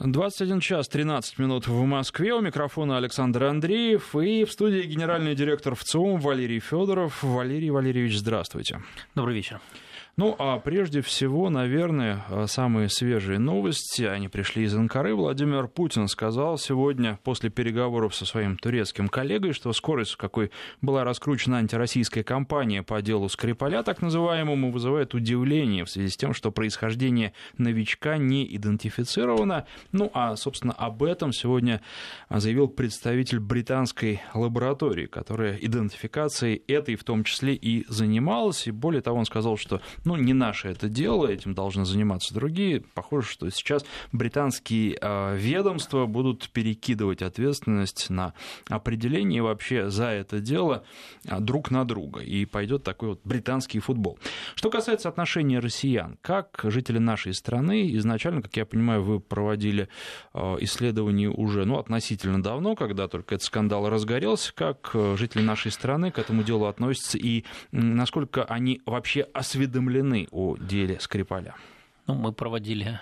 21 час 13 минут в Москве. У микрофона Александр Андреев. И в студии генеральный директор ВЦИОМ Валерий Федоров. Валерий Валерьевич, здравствуйте. Добрый вечер. Ну, а прежде всего, наверное, самые свежие новости, они пришли из Анкары. Владимир Путин сказал сегодня после переговоров со своим турецким коллегой, что скорость, с какой была раскручена антироссийская кампания по делу Скрипаля, так называемому, вызывает удивление в связи с тем, что происхождение новичка не идентифицировано. Ну, а, собственно, об этом сегодня заявил представитель британской лаборатории, которая идентификацией этой в том числе и занималась. И более того, он сказал, что не наше это дело, этим должны заниматься другие. Похоже, что сейчас британские ведомства будут перекидывать ответственность на определение вообще за это дело друг на друга. И пойдет такой вот британский футбол. Что касается отношений россиян, как жители нашей страны, изначально, как я понимаю, вы проводили исследований уже относительно давно, когда только этот скандал разгорелся, как жители нашей страны к этому делу относятся и насколько они вообще осведомлены о деле Скрипаля? Мы проводили...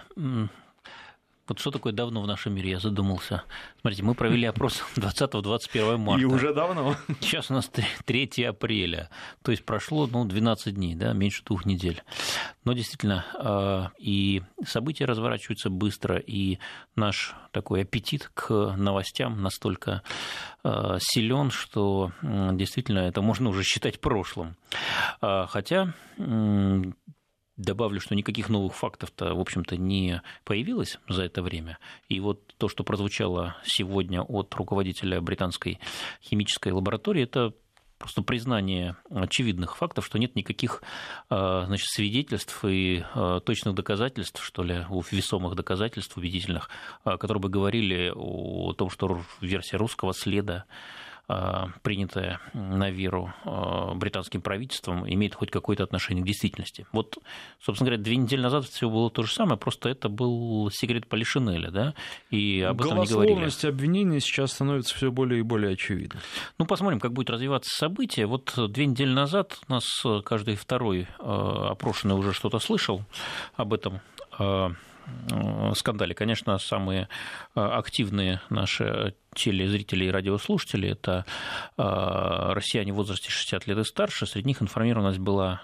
Вот что такое давно в нашем мире, я задумался. Смотрите, мы провели опрос 20-21 марта. И уже давно. Сейчас у нас 3 апреля. То есть прошло 12 дней, да, меньше 2 недель. Но действительно, и события разворачиваются быстро, и наш такой аппетит к новостям настолько силен, что действительно это можно уже считать прошлым. Хотя... Добавлю, что никаких новых фактов-то, в общем-то, не появилось за это время. И вот то, что прозвучало сегодня от руководителя британской химической лаборатории, это просто признание очевидных фактов, что нет никаких, свидетельств и точных доказательств, что ли, весомых доказательств, убедительных, которые бы говорили о том, что версия русского следа, принятая на веру британским правительством, имеет хоть какое-то отношение к действительности. Вот, собственно говоря, 2 недели назад все было то же самое, просто это был секрет Полишинеля, да, и об этом не говорили. Голословность обвинений сейчас становится все более и более очевидной. Посмотрим, как будет развиваться событие. Вот 2 недели назад у нас каждый второй опрошенный уже что-то слышал об этом скандале. Конечно, самые активные наши телезрители и радиослушатели – это россияне в возрасте 60 лет и старше. Среди них информированность была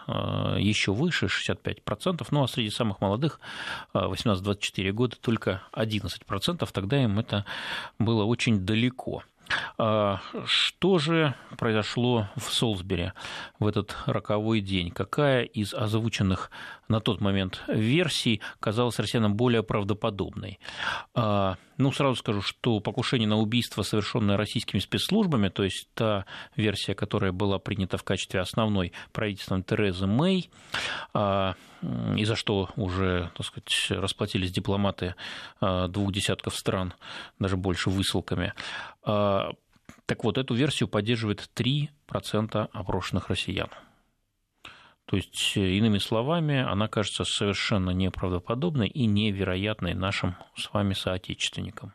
еще выше, 65%. А среди самых молодых, 18-24 года, только 11%. Тогда им это было очень далеко. Что же произошло в Солсбери в этот роковой день? Какая из озвученных на тот момент версий казалась россиянам более правдоподобной? Сразу скажу, что покушение на убийство, совершенное российскими спецслужбами, то есть та версия, которая была принята в качестве основной правительством Терезы Мэй, и за что уже, расплатились дипломаты 2 десятков стран, даже больше, высылками. Так вот, эту версию поддерживает 3% опрошенных россиян. То есть, иными словами, она кажется совершенно неправдоподобной и невероятной нашим с вами соотечественникам.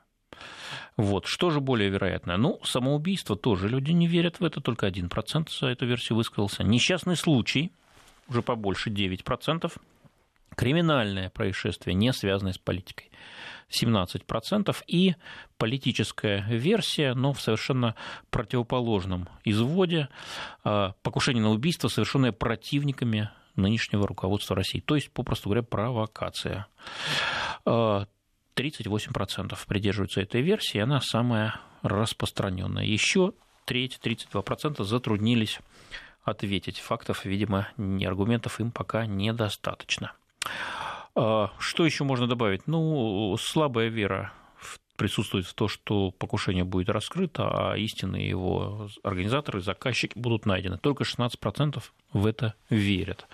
Что же более вероятное? Самоубийство тоже люди не верят в это, только 1% за эту версию высказался. Несчастный случай, уже побольше, 9%. Криминальное происшествие, не связанное с политикой, 17%. И политическая версия, но в совершенно противоположном изводе, покушение на убийство, совершенное противниками нынешнего руководства России. То есть, попросту говоря, провокация. 38% придерживаются этой версии, она самая распространенная. Еще треть, 32%, затруднились ответить. Фактов, видимо, ни аргументов им пока недостаточно. Что еще можно добавить? Слабая вера присутствует в то, что покушение будет раскрыто, а истинные его организаторы, заказчики будут найдены. Только 16% в это верят.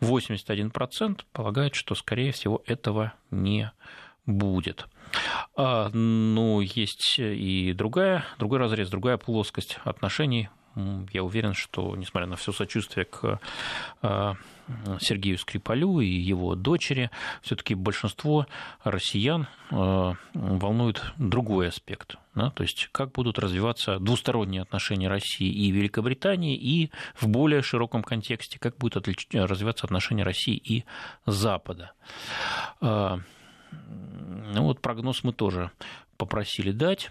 81% полагают, что, скорее всего, этого не будет. Есть и другой разрез, другая плоскость отношений. Я уверен, что, несмотря на все сочувствие к Сергею Скрипалю и его дочери, все-таки большинство россиян волнует другой аспект. Да? То есть, как будут развиваться двусторонние отношения России и Великобритании, и в более широком контексте, как будут развиваться отношения России и Запада. Ну вот прогноз мы тоже попросили дать.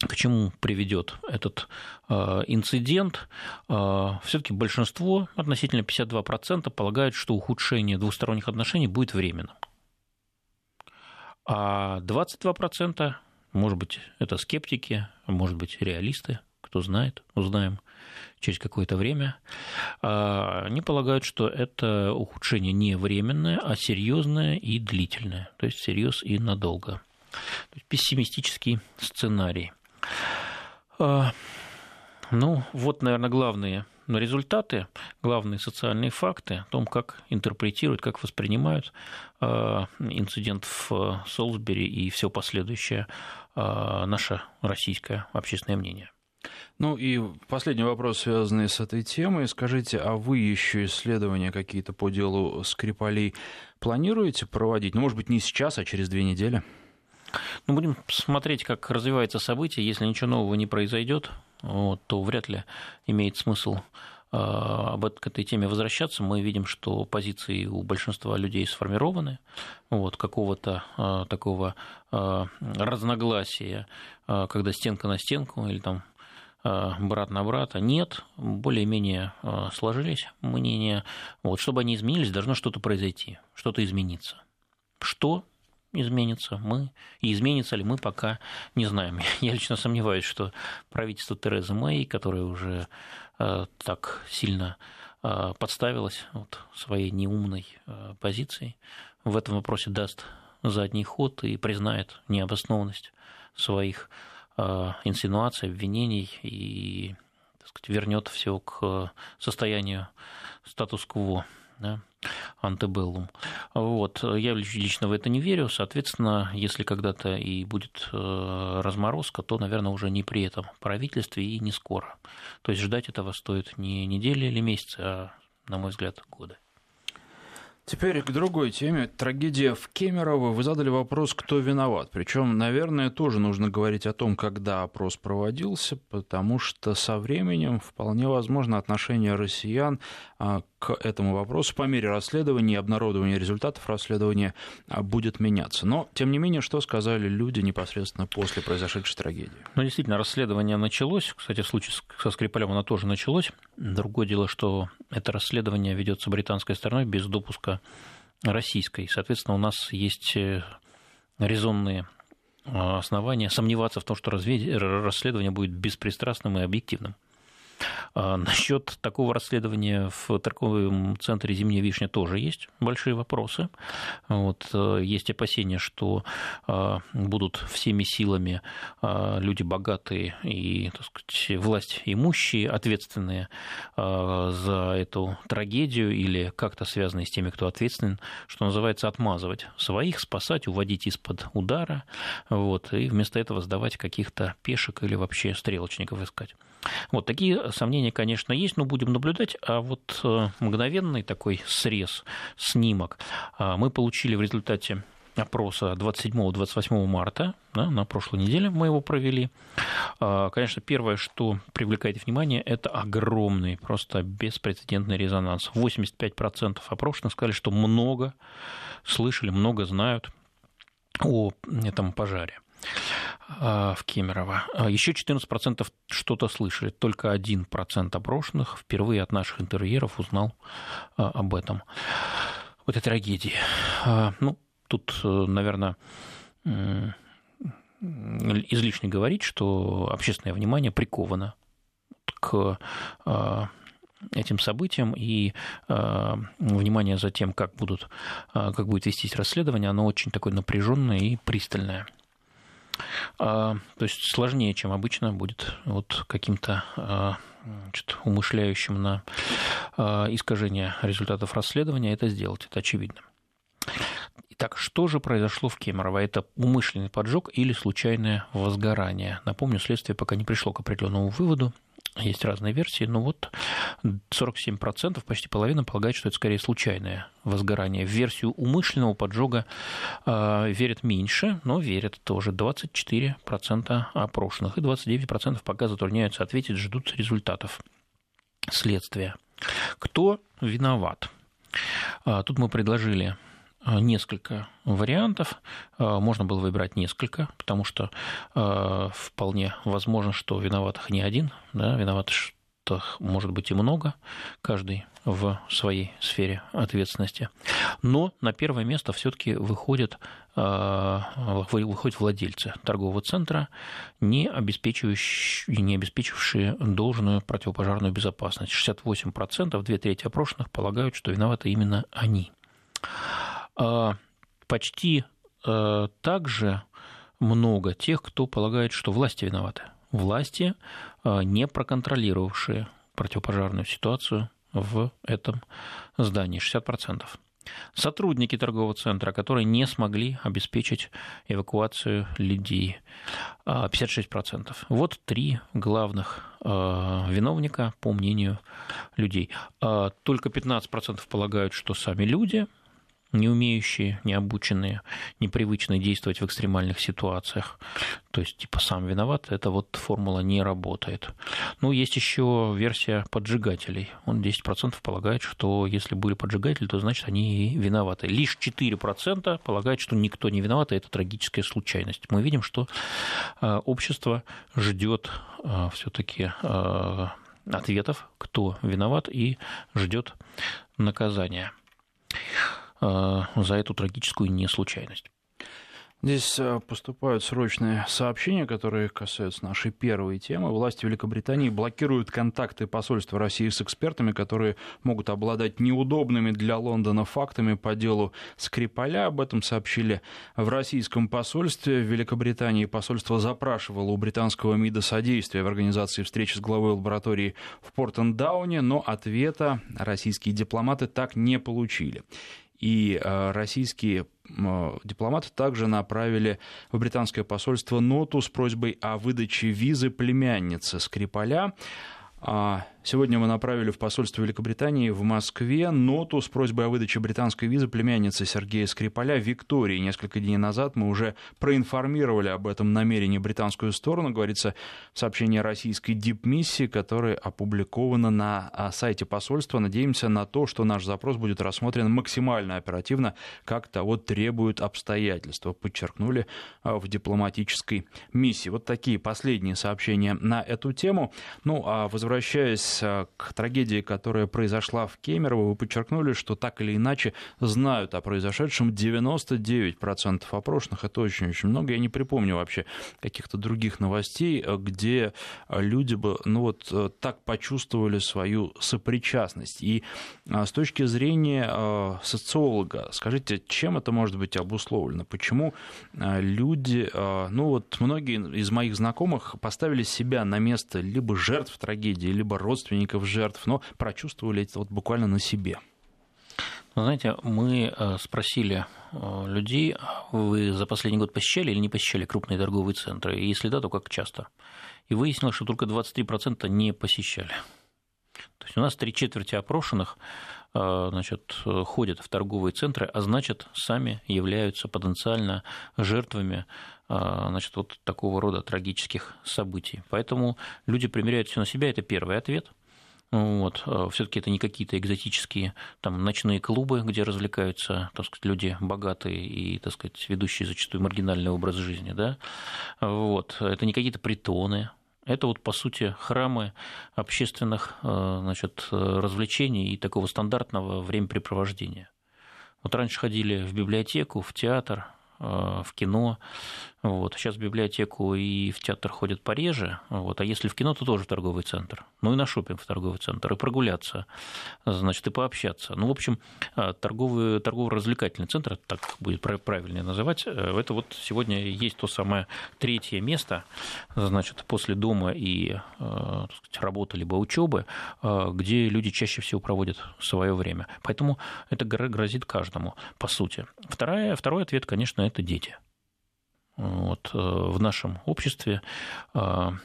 К чему приведет этот инцидент? Все-таки большинство, относительно 52%, полагают, что ухудшение двусторонних отношений будет временным. А 22%, может быть, это скептики, может быть, реалисты, кто знает, узнаем через какое-то время, они полагают, что это ухудшение не временное, а серьезное и длительное, то есть всерьез и надолго. То есть пессимистический сценарий. Ну, вот, наверное, главные результаты, главные социальные факты о том, как интерпретируют, как воспринимают инцидент в Солсбери и все последующее наше российское общественное мнение. Ну и последний вопрос, связанный с этой темой. Скажите, а вы еще исследования какие-то по делу Скрипалей планируете проводить? Ну, может быть, не сейчас, а через 2 недели? Ну, будем смотреть, как развивается событие. Если ничего нового не произойдет, то вряд ли имеет смысл к этой теме возвращаться. Мы видим, что позиции у большинства людей сформированы. Какого-то такого разногласия, когда стенка на стенку или там брат на брата, нет, более-менее сложились мнения. Чтобы они изменились, должно что-то произойти, что-то измениться. Что изменится мы, и изменится ли мы, пока не знаем. Я лично сомневаюсь, что правительство Терезы Мэй, которое уже так сильно подставилось своей неумной позицией, в этом вопросе даст задний ход и признает необоснованность своих инсинуаций, обвинений и, так сказать, вернет все к состоянию статус-кво. Да? Антебеллум. Я лично в это не верю. Соответственно, если когда-то и будет разморозка, то, наверное, уже не при этом правительстве и не скоро. То есть ждать этого стоит не недели или месяцы, а, на мой взгляд, годы. Теперь к другой теме. Трагедия в Кемерово. Вы задали вопрос, кто виноват. Причем, наверное, тоже нужно говорить о том, когда опрос проводился, потому что со временем вполне возможно отношение россиян к этому вопросу по мере расследования и обнародования результатов расследования будет меняться. Но, тем не менее, что сказали люди непосредственно после произошедшей трагедии? Действительно, расследование началось. Кстати, в случае со Скрипалем оно тоже началось. Другое дело, что это расследование ведется британской стороной без допуска российской. Соответственно, у нас есть резонные основания сомневаться в том, что расследование будет беспристрастным и объективным. Насчет такого расследования в торговом центре «Зимняя вишня» тоже есть большие вопросы. Есть опасения, что будут всеми силами люди богатые и, так сказать, власть имущие, ответственные за эту трагедию или как-то связанные с теми, кто ответственен, что называется, отмазывать своих, спасать, уводить из-под удара, и вместо этого сдавать каких-то пешек или вообще стрелочников искать. Такие сомнения, конечно, есть, но будем наблюдать. А мгновенный такой срез, снимок мы получили в результате опроса 27-28 марта, на прошлой неделе мы его провели. Конечно, первое, что привлекает внимание, это огромный, просто беспрецедентный резонанс. 85% опрошенных сказали, что много слышали, много знают о этом пожаре в Кемерово. Еще 14% что-то слышали. Только 1% опрошенных впервые от наших интервьюеров узнал об этом. Этой трагедии. Тут, наверное, излишне говорить, что общественное внимание приковано к этим событиям, и внимание за тем, как будет вестись расследование, оно очень такое напряженное и пристальное. То есть сложнее, чем обычно, будет каким-то умышляющим на искажение результатов расследования это сделать, это очевидно. Итак, что же произошло в Кемерово? Это умышленный поджог или случайное возгорание? Напомню, следствие пока не пришло к определенному выводу, есть разные версии, но 47%, почти половина, полагает, что это скорее случайное возгорание. В версию умышленного поджога верят меньше, но верят тоже 24% опрошенных, и 29% пока затрудняются ответить, ждут результатов следствия. Кто виноват? Тут мы предложили несколько вариантов, можно было выбирать несколько, потому что вполне возможно, что виноватых не один, да, виноватых может быть и много, каждый в своей сфере ответственности. Но на первое место все-таки выходят владельцы торгового центра, не обеспечившие должную противопожарную безопасность. 68%, две трети опрошенных, полагают, что виноваты именно они. Почти так же много тех, кто полагает, что власти виноваты. Власти, не проконтролировавшие противопожарную ситуацию в этом здании, 60%. Сотрудники торгового центра, которые не смогли обеспечить эвакуацию людей, 56%. Вот три главных виновника, по мнению людей. Только 15% полагают, что сами люди, не умеющие, не обученные, непривычные действовать в экстремальных ситуациях. То есть, типа, сам виноват, эта вот формула не работает. Ну, есть еще версия поджигателей. 10% полагает, что если были поджигатели, то значит, они виноваты. Лишь 4% полагают, что никто не виноват, и это трагическая случайность. Мы видим, что общество ждет все-таки ответов, кто виноват, и ждет наказания за эту трагическую неслучайность. Здесь поступают срочные сообщения, которые касаются нашей первой темы. Власти Великобритании блокируют контакты посольства России с экспертами, которые могут обладать неудобными для Лондона фактами по делу Скрипаля. Об этом сообщили в российском посольстве в Великобритании. Посольство запрашивало у британского МИДа содействия в организации встречи с главой лаборатории в Портон-Дауне, но ответа российские дипломаты так не получили. И российские дипломаты также направили в британское посольство ноту с просьбой о выдаче визы племянницы Скрипаля. Сегодня мы направили в посольство Великобритании в Москве ноту с просьбой о выдаче британской визы племянницы Сергея Скрипаля Виктории. Несколько дней назад мы уже проинформировали об этом намерении британскую сторону, говорится в сообщении российской дипмиссии, которое опубликовано на сайте посольства. Надеемся на то, что наш запрос будет рассмотрен максимально оперативно, как того требуют обстоятельства, подчеркнули в дипломатической миссии. Вот такие последние сообщения на эту тему. Ну, а возвращаясь к трагедии, которая произошла в Кемерово, вы подчеркнули, что так или иначе знают о произошедшем 99% опрошенных. Это очень-очень много. Я не припомню вообще каких-то других новостей, где люди бы так почувствовали свою сопричастность. И с точки зрения социолога, скажите, чем это может быть обусловлено? Почему люди, многие из моих знакомых поставили себя на место либо жертв трагедии, либо родственников жертв, но прочувствовали это буквально на себе. Знаете, мы спросили людей, вы за последний год посещали или не посещали крупные торговые центры? И если да, то как часто? И выяснилось, что только 23% не посещали. То есть у нас 3/4 опрошенных ходят в торговые центры, а значит, сами являются потенциально жертвами такого рода трагических событий. Поэтому люди примеряют все на себя, это первый ответ. Все-таки это не какие-то экзотические ночные клубы, где развлекаются люди богатые и ведущие зачастую маргинальный образ жизни. Да? Это не какие-то притоны. Это по сути, храмы общественных развлечений и такого стандартного времяпрепровождения. Раньше ходили в библиотеку, в театр, в кино. Сейчас в библиотеку и в театр ходят пореже. А если в кино, то тоже в торговый центр. И на шопинг в торговый центр, и прогуляться, и пообщаться. Торгово-развлекательный центр, так будет правильнее называть, это сегодня есть то самое третье место, после дома и работы, либо учебы, где люди чаще всего проводят свое время. Поэтому это грозит каждому, по сути. Второй ответ, конечно, это дети. В нашем обществе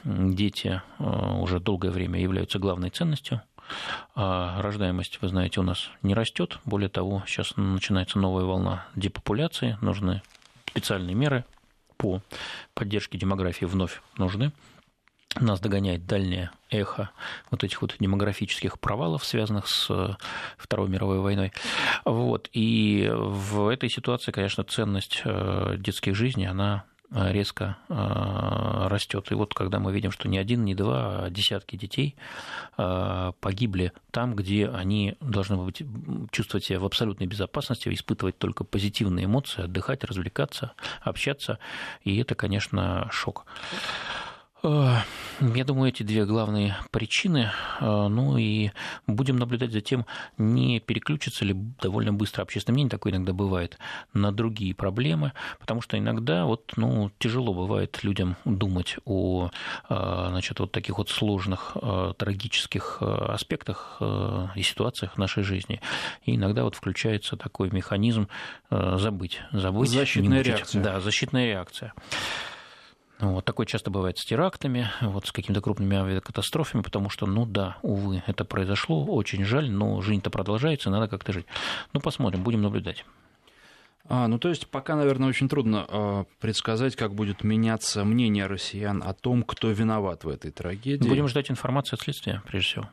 дети уже долгое время являются главной ценностью. Рождаемость, вы знаете, у нас не растет. Более того, сейчас начинается новая волна депопуляции. Нужны специальные меры по поддержке демографии, вновь нужны. Нас догоняет дальнее эхо вот этих вот демографических провалов, связанных с Второй мировой войной. Вот. И в этой ситуации, конечно, ценность детской жизни, она резко растет. И вот когда мы видим, что не один, не два, а десятки детей погибли там, где они должны быть, чувствовать себя в абсолютной безопасности, испытывать только позитивные эмоции, отдыхать, развлекаться, общаться. И это, конечно, шок. Я думаю, эти две главные причины. Ну и будем наблюдать за тем, не переключится ли довольно быстро общественное мнение, такое иногда бывает, на другие проблемы, потому что иногда вот, тяжело бывает людям думать о вот таких вот сложных, трагических аспектах и ситуациях нашей жизни. И иногда вот включается такой механизм забыть. Защитная реакция. Да, защитная реакция. Вот, такое часто бывает с терактами, вот, с какими-то крупными авиакатастрофами, потому что, увы, это произошло, очень жаль, но жизнь-то продолжается, надо как-то жить. Посмотрим, будем наблюдать. То есть пока, наверное, очень трудно предсказать, как будет меняться мнение россиян о том, кто виноват в этой трагедии. Будем ждать информации от следствия, прежде всего.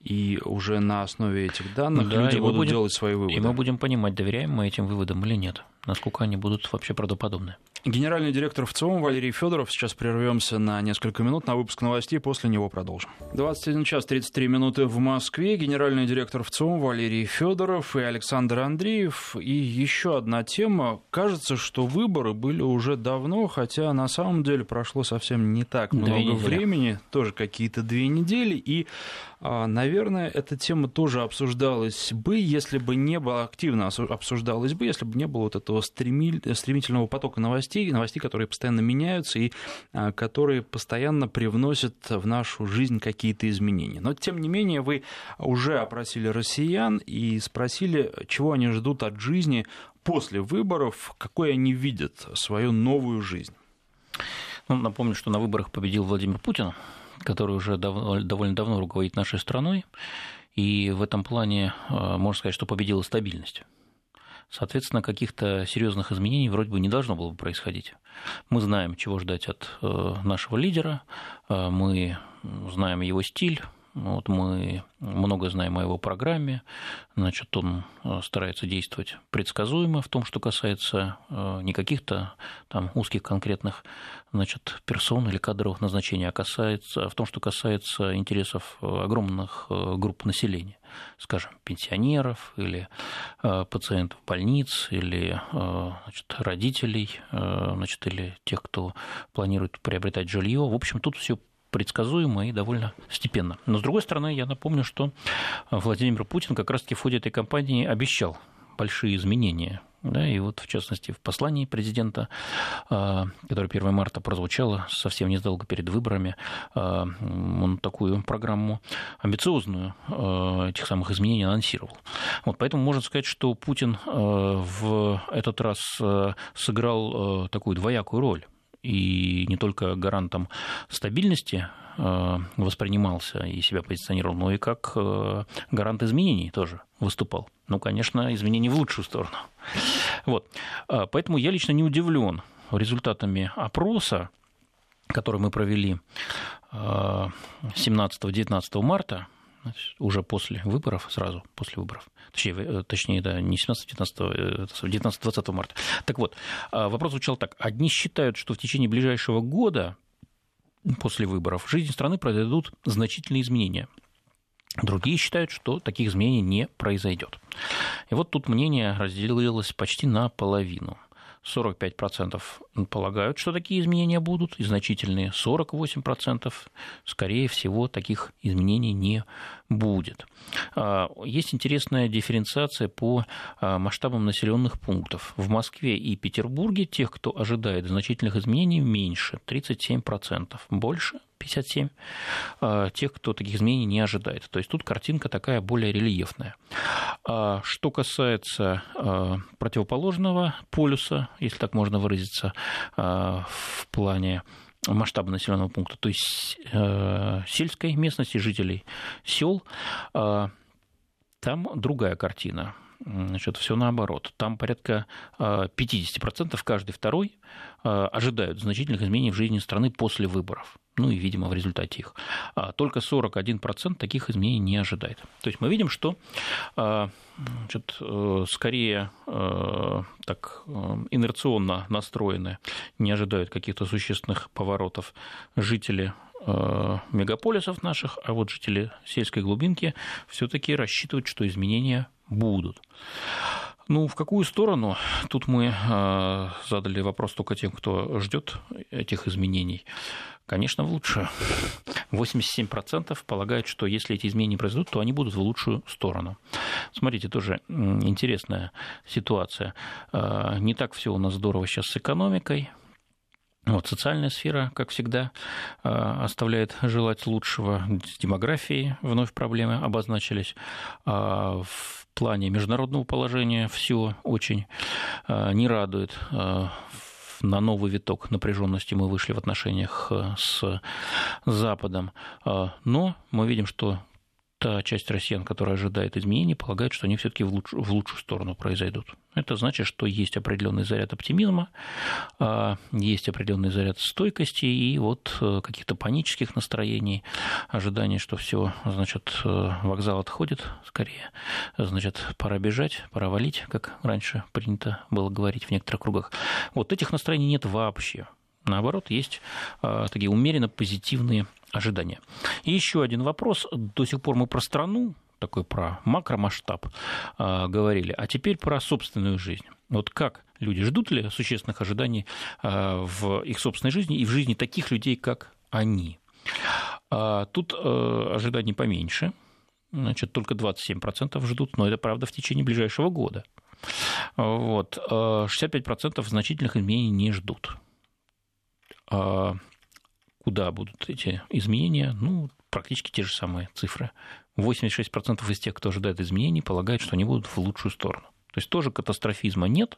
И уже на основе этих данных люди будут делать свои выводы. И мы будем понимать, доверяем мы этим выводам или нет, насколько они будут вообще правдоподобны. Генеральный директор ВЦИОМ Валерий Федоров. Сейчас прервемся на несколько минут на выпуск новостей, после него продолжим. 21 час 33 минуты в Москве. Генеральный директор ВЦИОМ Валерий Федоров и Александр Андреев. И еще одна тема. Кажется, что выборы были уже давно, хотя на самом деле прошло совсем не так много времени. Тоже какие-то 2 недели. И, наверное, эта тема тоже обсуждалась бы, если бы не было, активно обсуждалась бы, если бы не было вот этого стремительного потока новостей, которые постоянно меняются и которые постоянно привносят в нашу жизнь какие-то изменения. Но, тем не менее, вы уже опросили россиян и спросили, чего они ждут от жизни после выборов, какой они видят свою новую жизнь. Напомню, что на выборах победил Владимир Путин, который уже довольно давно руководит нашей страной. И в этом плане можно сказать, что победила стабильность. Соответственно, каких-то серьезных изменений вроде бы не должно было бы происходить. Мы знаем, чего ждать от нашего лидера, мы знаем его стиль, мы много знаем о его программе, он старается действовать предсказуемо в том, что касается не каких-то там узких конкретных персон или кадровых назначений, а касается, в том, что касается интересов огромных групп населения. Скажем, пенсионеров или пациентов больниц, или родителей, или тех, кто планирует приобретать жилье. В общем, тут все предсказуемо и довольно степенно. Но, с другой стороны, я напомню, что Владимир Путин как раз-таки в ходе этой кампании обещал большие изменения. И вот, в частности, в послании президента, которое 1 марта прозвучало совсем незадолго перед выборами, он такую программу амбициозную этих самых изменений анонсировал. Поэтому можно сказать, что Путин в этот раз сыграл такую двоякую роль. И не только гарантом стабильности воспринимался и себя позиционировал, но и как гарант изменений тоже выступал. Конечно, изменений в лучшую сторону. Поэтому я лично не удивлен результатами опроса, который мы провели 17-19 марта, уже после выборов, сразу после выборов. Точнее, да, не 17-19, 19-20 марта. Так вот, вопрос звучал так. Одни считают, что в течение ближайшего года после выборов в жизни страны произойдут значительные изменения. Другие считают, что таких изменений не произойдет. И вот тут мнение разделилось почти наполовину. 45% полагают, что такие изменения будут, и значительные 48%, скорее всего, таких изменений не будет. Есть интересная дифференциация по масштабам населенных пунктов. В Москве и Петербурге тех, кто ожидает значительных изменений, меньше 37%, больше 57% тех, кто таких изменений не ожидает. То есть тут картинка такая более рельефная. Что касается противоположного полюса, если так можно выразиться, в плане масштаба населенного пункта, то есть сельской местности, жителей сел, там другая картина. Все наоборот. Там порядка 50% каждый второй ожидают значительных изменений в жизни страны после выборов. Ну и, видимо, в результате их. Только 41% таких изменений не ожидает. То есть мы видим, что скорее так инерционно настроены, не ожидают каких-то существенных поворотов жители мегаполисов наших, а вот жители сельской глубинки все-таки рассчитывают, что изменения будут. Ну, в какую сторону? Тут мы задали вопрос только тем, кто ждет этих изменений. Конечно, в лучшую. 87% полагают, что если эти изменения произойдут, то они будут в лучшую сторону. Смотрите, тоже интересная ситуация. Не так все у нас здорово сейчас с экономикой. Вот, социальная сфера, как всегда, оставляет желать лучшего. С демографией вновь проблемы обозначились. В плане международного положения все очень не радует. На новый виток напряженности мы вышли в отношениях с Западом. Но мы видим, что та часть россиян, которая ожидает изменений, полагает, что они все-таки в лучшую сторону произойдут. Это значит, что есть определенный заряд оптимизма, есть определенный заряд стойкости и вот каких-то панических настроений, ожиданий, что все, значит, вокзал отходит скорее, значит, пора бежать, пора валить, как раньше принято было говорить в некоторых кругах. Вот этих настроений нет вообще. Наоборот, есть такие умеренно позитивные ожидания. И еще один вопрос. До сих пор мы про страну, такой про макромасштаб говорили, а теперь про собственную жизнь. Вот как люди, ждут ли существенных ожиданий в их собственной жизни и в жизни таких людей, как они? Тут ожиданий поменьше. Значит, только 27% ждут, но это, правда, в течение ближайшего года. Вот. 65% значительных изменений не ждут. Куда будут эти изменения? Ну, практически те же самые цифры. 86% из тех, кто ожидает изменений, полагают, что они будут в лучшую сторону. То есть тоже катастрофизма нет,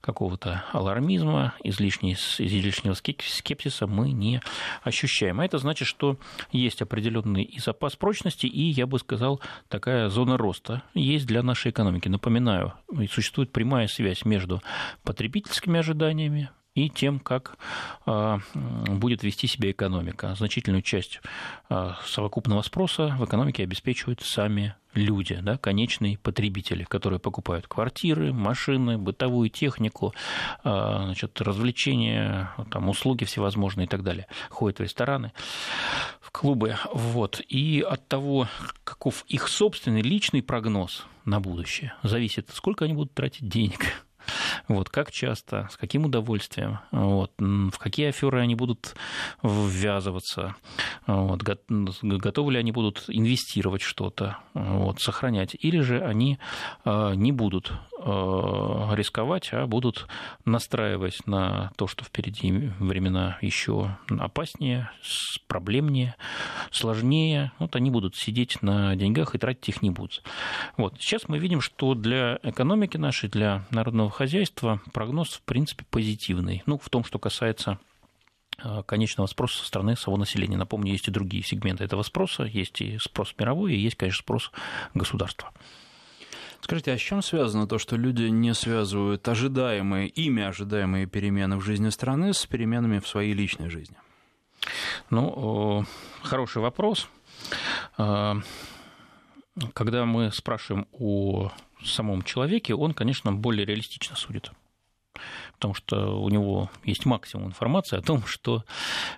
какого-то алармизма, излишнего скепсиса мы не ощущаем. А это значит, что есть определенный и запас прочности, и, я бы сказал, такая зона роста есть для нашей экономики. Напоминаю, существует прямая связь между потребительскими ожиданиями и тем, как будет вести себя экономика. Значительную часть совокупного спроса в экономике обеспечивают сами люди, да, конечные потребители, которые покупают квартиры, машины, бытовую технику, значит, развлечения, там, услуги всевозможные и так далее. Ходят в рестораны, в клубы. Вот. И от того, каков их собственный личный прогноз на будущее, зависит, сколько они будут тратить денег. Вот, как часто, с каким удовольствием, вот, в какие аферы они будут ввязываться, вот, готовы ли они будут инвестировать что-то, вот, сохранять, или же они не будут рисковать, а будут настраивать на то, что впереди времена еще опаснее, проблемнее, сложнее. Вот они будут сидеть на деньгах и тратить их не будут. Вот. Сейчас мы видим, что для экономики нашей, для народного хозяйства прогноз, в принципе, позитивный. Ну, в том, что касается конечного спроса со стороны самого населения. Напомню, есть и другие сегменты этого спроса. Есть и спрос мировой, и есть, конечно, спрос государства. Скажите, а с чем связано то, что люди не связывают ожидаемые перемены в жизни страны с переменами в своей личной жизни? Ну, хороший вопрос. Когда мы спрашиваем о самом человеке, он, конечно, более реалистично судит, потому что у него есть максимум информации о том, что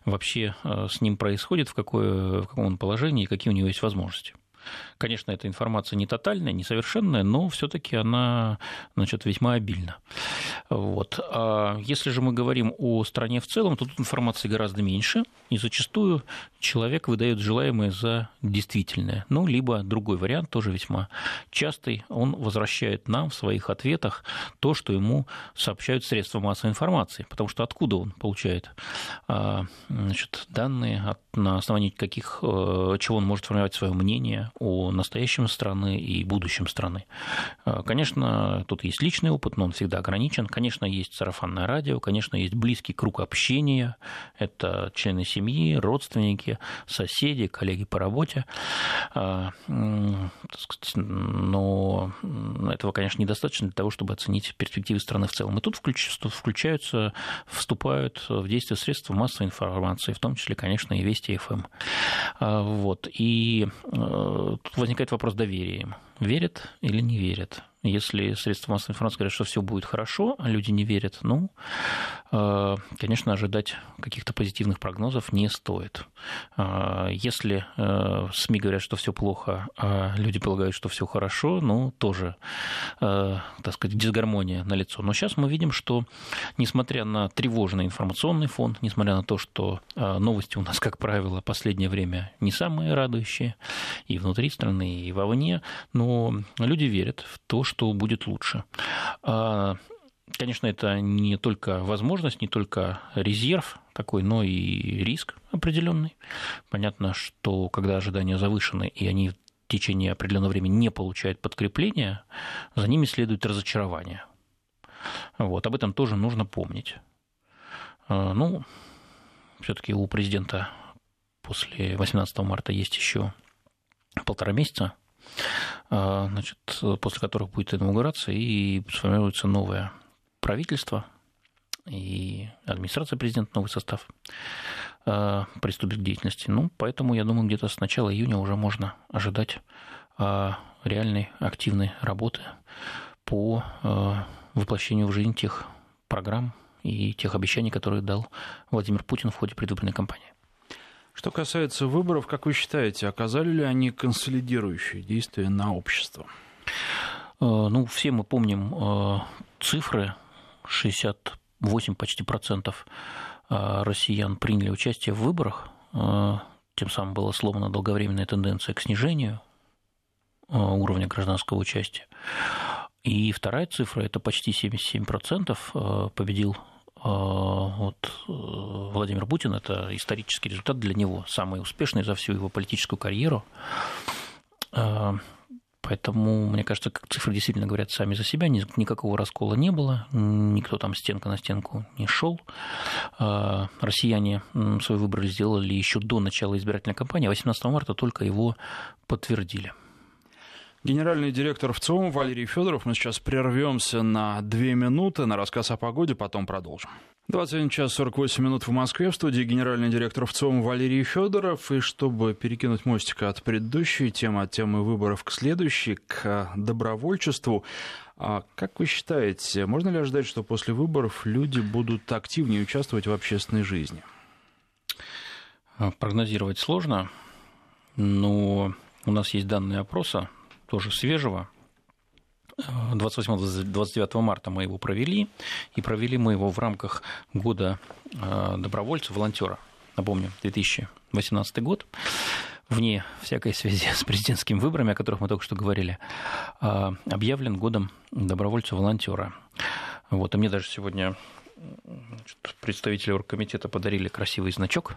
вообще с ним происходит, в каком он положении и какие у него есть возможности. Конечно, эта информация не тотальная, не совершенная, но все-таки она, значит, весьма обильна. Вот. А если же мы говорим о стране в целом, то тут информации гораздо меньше, и зачастую человек выдает желаемое за действительное. Ну, либо другой вариант, тоже весьма частый, он возвращает нам в своих ответах то, что ему сообщают средства массовой информации, потому что откуда он получает, значит, данные, на основании чего он может формировать свое мнение, о настоящем страны и будущем страны. Конечно, тут есть личный опыт, но он всегда ограничен. Конечно, есть сарафанное радио, конечно, есть близкий круг общения. Это члены семьи, родственники, соседи, коллеги по работе. Но этого, конечно, недостаточно для того, чтобы оценить перспективы страны в целом. И тут вступают в действие средства массовой информации, в том числе, конечно, и Вести ФМ. Вот. И тут возникает вопрос доверия. Верят или не верят? Если средства массовой информации говорят, что все будет хорошо, а люди не верят, ну, конечно, ожидать каких-то позитивных прогнозов не стоит. Если СМИ говорят, что все плохо, а люди полагают, что все хорошо, ну, тоже, так сказать, дисгармония налицо. Но сейчас мы видим, что, несмотря на тревожный информационный фон, несмотря на то, что новости у нас, как правило, в последнее время не самые радующие и внутри страны, и вовне, но люди верят в то, что будет лучше. Конечно, это не только возможность, не только резерв такой, но и риск определенный. Понятно, что когда ожидания завышены, и они в течение определенного времени не получают подкрепления, за ними следует разочарование. Вот. Об этом тоже нужно помнить. Ну, все-таки у президента после 18 марта есть еще 1,5 месяца, значит, после которых будет инаугурация и сформируется новое правительство и администрация президента, новый состав приступит к деятельности. Ну, поэтому, я думаю, где-то с начала июня уже можно ожидать реальной активной работы по воплощению в жизнь тех программ и тех обещаний, которые дал Владимир Путин в ходе предвыборной кампании. Что касается выборов, как вы считаете, оказали ли они консолидирующие действия на общество? Ну, все мы помним цифры. 68% россиян приняли участие в выборах. Тем самым была сломана долговременная тенденция к снижению уровня гражданского участия. И вторая цифра – это почти 77% победил вот Владимир Путин. Это исторический результат для него, самый успешный за всю его политическую карьеру. Поэтому, мне кажется, цифры действительно говорят сами за себя. Никакого раскола не было, никто там стенка на стенку не шел. Россияне свой выбор сделали еще до начала избирательной кампании, а 18 марта только его подтвердили. Генеральный директор ВЦИОМ Валерий Федоров. Мы сейчас прервемся на 2 минуты на рассказ о погоде, потом продолжим. 21 час 48 минут в Москве. В студии генеральный директор ВЦИОМ Валерий Федоров. И чтобы перекинуть мостик от предыдущей темы, от темы выборов к следующей, к добровольчеству, как вы считаете, можно ли ожидать, что после выборов люди будут активнее участвовать в общественной жизни? Прогнозировать сложно, но у нас есть данные опроса, тоже свежего. 28-29 марта мы его провели, и провели мы его в рамках года добровольца, волонтера. Напомню, 2018 год, вне всякой связи с президентскими выборами, о которых мы только что говорили, объявлен годом добровольца-волонтера. Вот, и мне даже сегодня представители оргкомитета подарили красивый значок.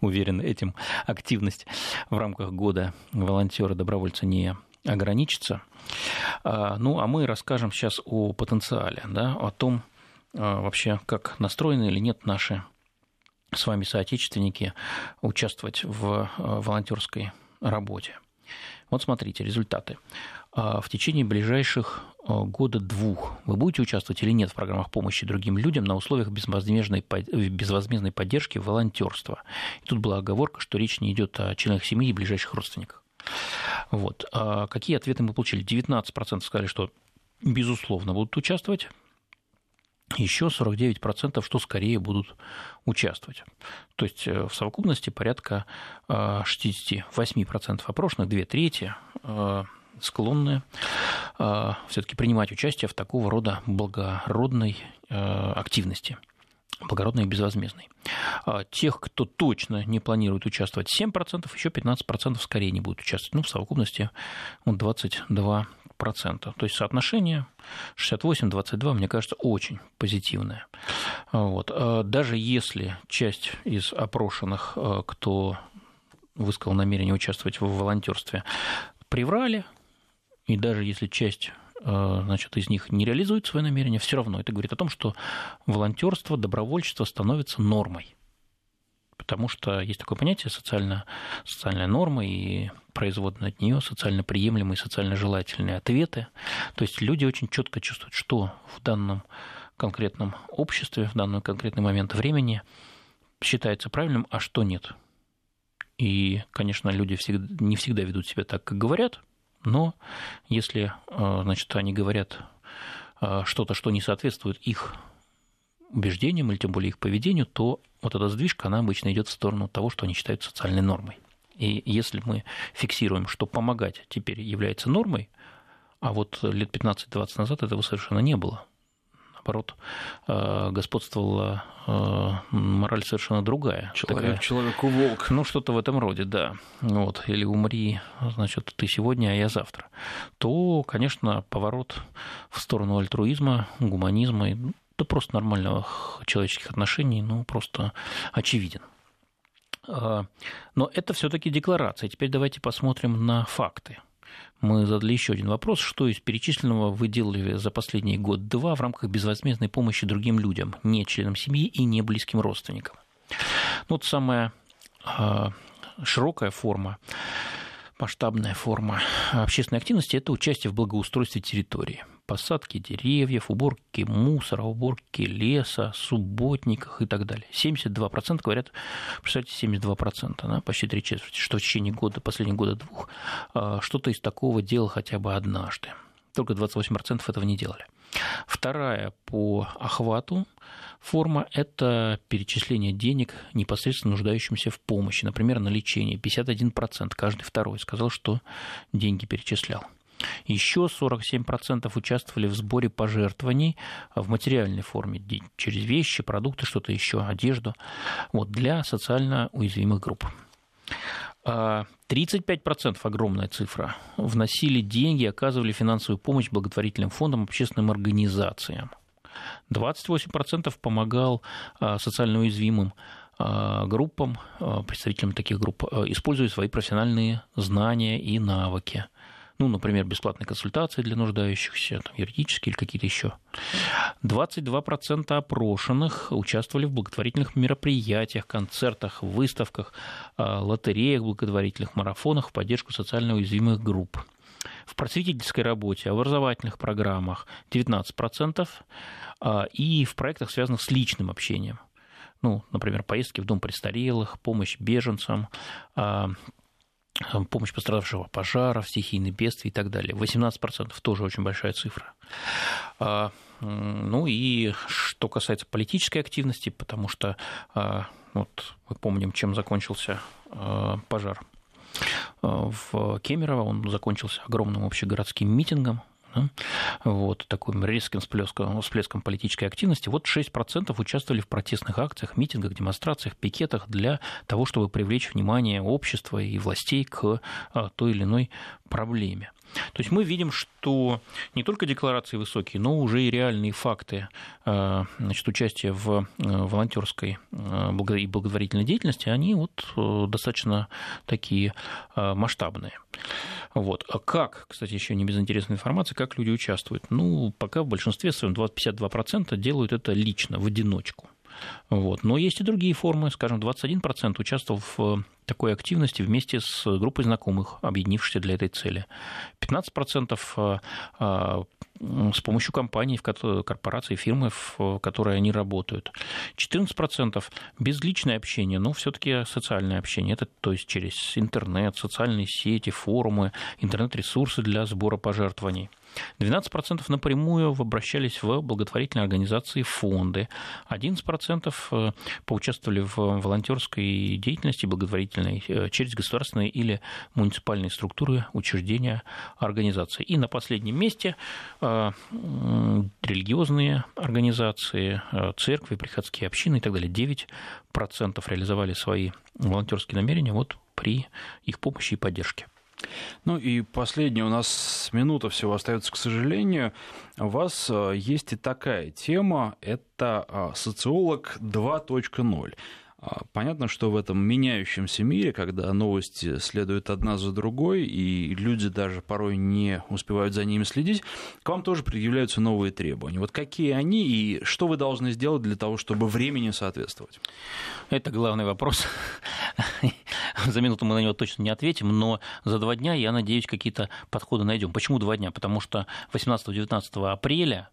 Уверен, этим активность в рамках года волонтера-добровольца не ограничится. Ну, а мы расскажем сейчас о потенциале, да, о том, вообще, как настроены или нет наши с вами соотечественники участвовать в волонтерской работе. Вот смотрите, результаты. В течение ближайших года-двух вы будете участвовать или нет в программах помощи другим людям на условиях безвозмездной поддержки волонтерства? И тут была оговорка, что речь не идет о членах семьи и ближайших родственниках. Вот. А какие ответы мы получили? 19% сказали, что безусловно будут участвовать, еще 49%, что скорее будут участвовать. То есть в совокупности порядка 68% опрошенных, 2/3 склонны все-таки принимать участие в такого рода благородной активности, благородной и безвозмездной. Тех, кто точно не планирует участвовать, 7%, еще 15% скорее не будут участвовать. Ну, в совокупности 22%. То есть соотношение 68-22, мне кажется, очень позитивное. Вот. Даже если часть из опрошенных, кто высказал намерение участвовать в волонтерстве, приврали, и даже если часть, значит, из них не реализует свои намерения, все равно это говорит о том, что волонтерство, добровольчество становится нормой. Потому что есть такое понятие социальная норма, и производные от нее социально приемлемые, социально желательные ответы. То есть люди очень четко чувствуют, что в данном конкретном обществе, в данный конкретный момент времени считается правильным, а что нет. И, конечно, люди не всегда ведут себя так, как говорят, но если, значит, они говорят что-то, что не соответствует их убеждениям или тем более их поведению, то вот эта сдвижка, она обычно идет в сторону того, что они считают социальной нормой. И если мы фиксируем, что помогать теперь является нормой, а вот лет 15-20 назад этого совершенно не было. Наоборот, господствовала мораль совершенно другая. Человеку волк. Ну, что-то в этом роде, да. Вот. Или умри, значит, ты сегодня, а я завтра. То, конечно, поворот в сторону альтруизма, гуманизма, да просто нормальных человеческих отношений, ну, просто очевиден. Но это все-таки декларация. Теперь давайте посмотрим на факты. Мы задали еще один вопрос. Что из перечисленного вы делали за последний год-два в рамках безвозмездной помощи другим людям, не членам семьи и не близким родственникам? Ну, вот самая широкая форма, масштабная форма общественной активности – это участие в благоустройстве территории. Посадки деревьев, уборки мусора, уборки леса, субботниках и так далее. 72% говорят, представляете, 72%, да, почти три четверти, что в течение года, последних года-двух, что-то из такого делал хотя бы однажды. Только 28% этого не делали. Вторая по охвату форма – это перечисление денег непосредственно нуждающимся в помощи, например, на лечение. 51%, каждый второй сказал, что деньги перечислял. Еще 47% участвовали в сборе пожертвований в материальной форме через вещи, продукты, что-то еще, одежду, вот, для социально уязвимых групп. 35%, огромная цифра, вносили деньги, оказывали финансовую помощь благотворительным фондам, общественным организациям. 28% помогал социально уязвимым группам, представителям таких групп, используя свои профессиональные знания и навыки. Ну, например, бесплатные консультации для нуждающихся, там, юридические или какие-то еще. 22% опрошенных участвовали в благотворительных мероприятиях, концертах, выставках, лотереях, благотворительных марафонах в поддержку социально уязвимых групп. В просветительской работе, образовательных программах 19% и в проектах, связанных с личным общением. Ну, например, поездки в дом престарелых, помощь беженцам, помощь пострадавшего от пожаров, стихийных бедствий и так далее. 18% тоже очень большая цифра. Ну и что касается политической активности, потому что вот мы помним, чем закончился пожар в Кемерово. Он закончился огромным общегородским митингом. Да? Вот таким резким всплеском политической активности. Вот 6% участвовали в протестных акциях, митингах, демонстрациях, пикетах для того, чтобы привлечь внимание общества и властей к той или иной проблеме. То есть мы видим, что не только декларации высокие, но уже и реальные факты, значит, участия в волонтерской и благотворительной деятельности, они вот достаточно такие масштабные. Вот. А как, кстати, еще не без интересной информации, как люди участвуют? Ну, пока в большинстве своем 52% делают это лично, в одиночку. Вот. Но есть и другие формы, скажем, 21% участвовал в такой активности вместе с группой знакомых, объединившихся для этой цели. 15% с помощью компаний, корпораций, фирмы, в которой они работают. 14% безличное общение, но все-таки социальное общение. Это, то есть, через интернет, социальные сети, форумы, интернет-ресурсы для сбора пожертвований. 12% напрямую обращались в благотворительные организации, фонды. 11% поучаствовали в волонтерской деятельности благотворительной через государственные или муниципальные структуры, учреждения, организации. И на последнем месте религиозные организации, церкви, приходские общины и так далее. 9% реализовали свои волонтерские намерения вот при их помощи и поддержке. Ну и последняя у нас минута всего остается, к сожалению. У вас есть и такая тема, это «Социолог 2.0». Понятно, что в этом меняющемся мире, когда новости следуют одна за другой, и люди даже порой не успевают за ними следить, к вам тоже предъявляются новые требования. Вот какие они и что вы должны сделать для того, чтобы времени соответствовать? Это главный вопрос. За минуту мы на него точно не ответим, но за 2 дня, я надеюсь, какие-то подходы найдем. Почему 2 дня? Потому что 18-19 апреля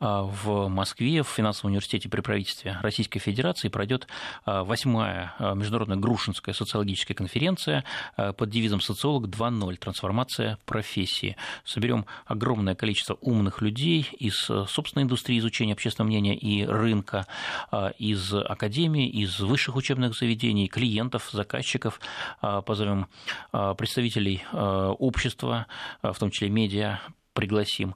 в Москве, в Финансовом университете при правительстве Российской Федерации пройдет 8-я международная Грушинская социологическая конференция под девизом «Социолог 2.0. Трансформация профессии». Соберем огромное количество умных людей из собственной индустрии изучения общественного мнения и рынка, из академии, из высших учебных заведений, клиентов, заказчиков, позовем представителей общества, в том числе медиа, пригласим,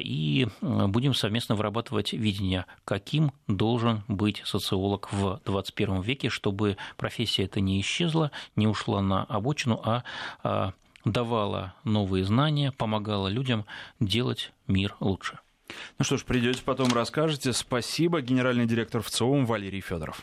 и будем совместно вырабатывать видение, каким должен быть социолог в 21 веке, чтобы профессия эта не исчезла, не ушла на обочину, а давала новые знания, помогала людям делать мир лучше. Ну что ж, придете потом, расскажете. Спасибо, генеральный директор ВЦИОМ Валерий Федоров.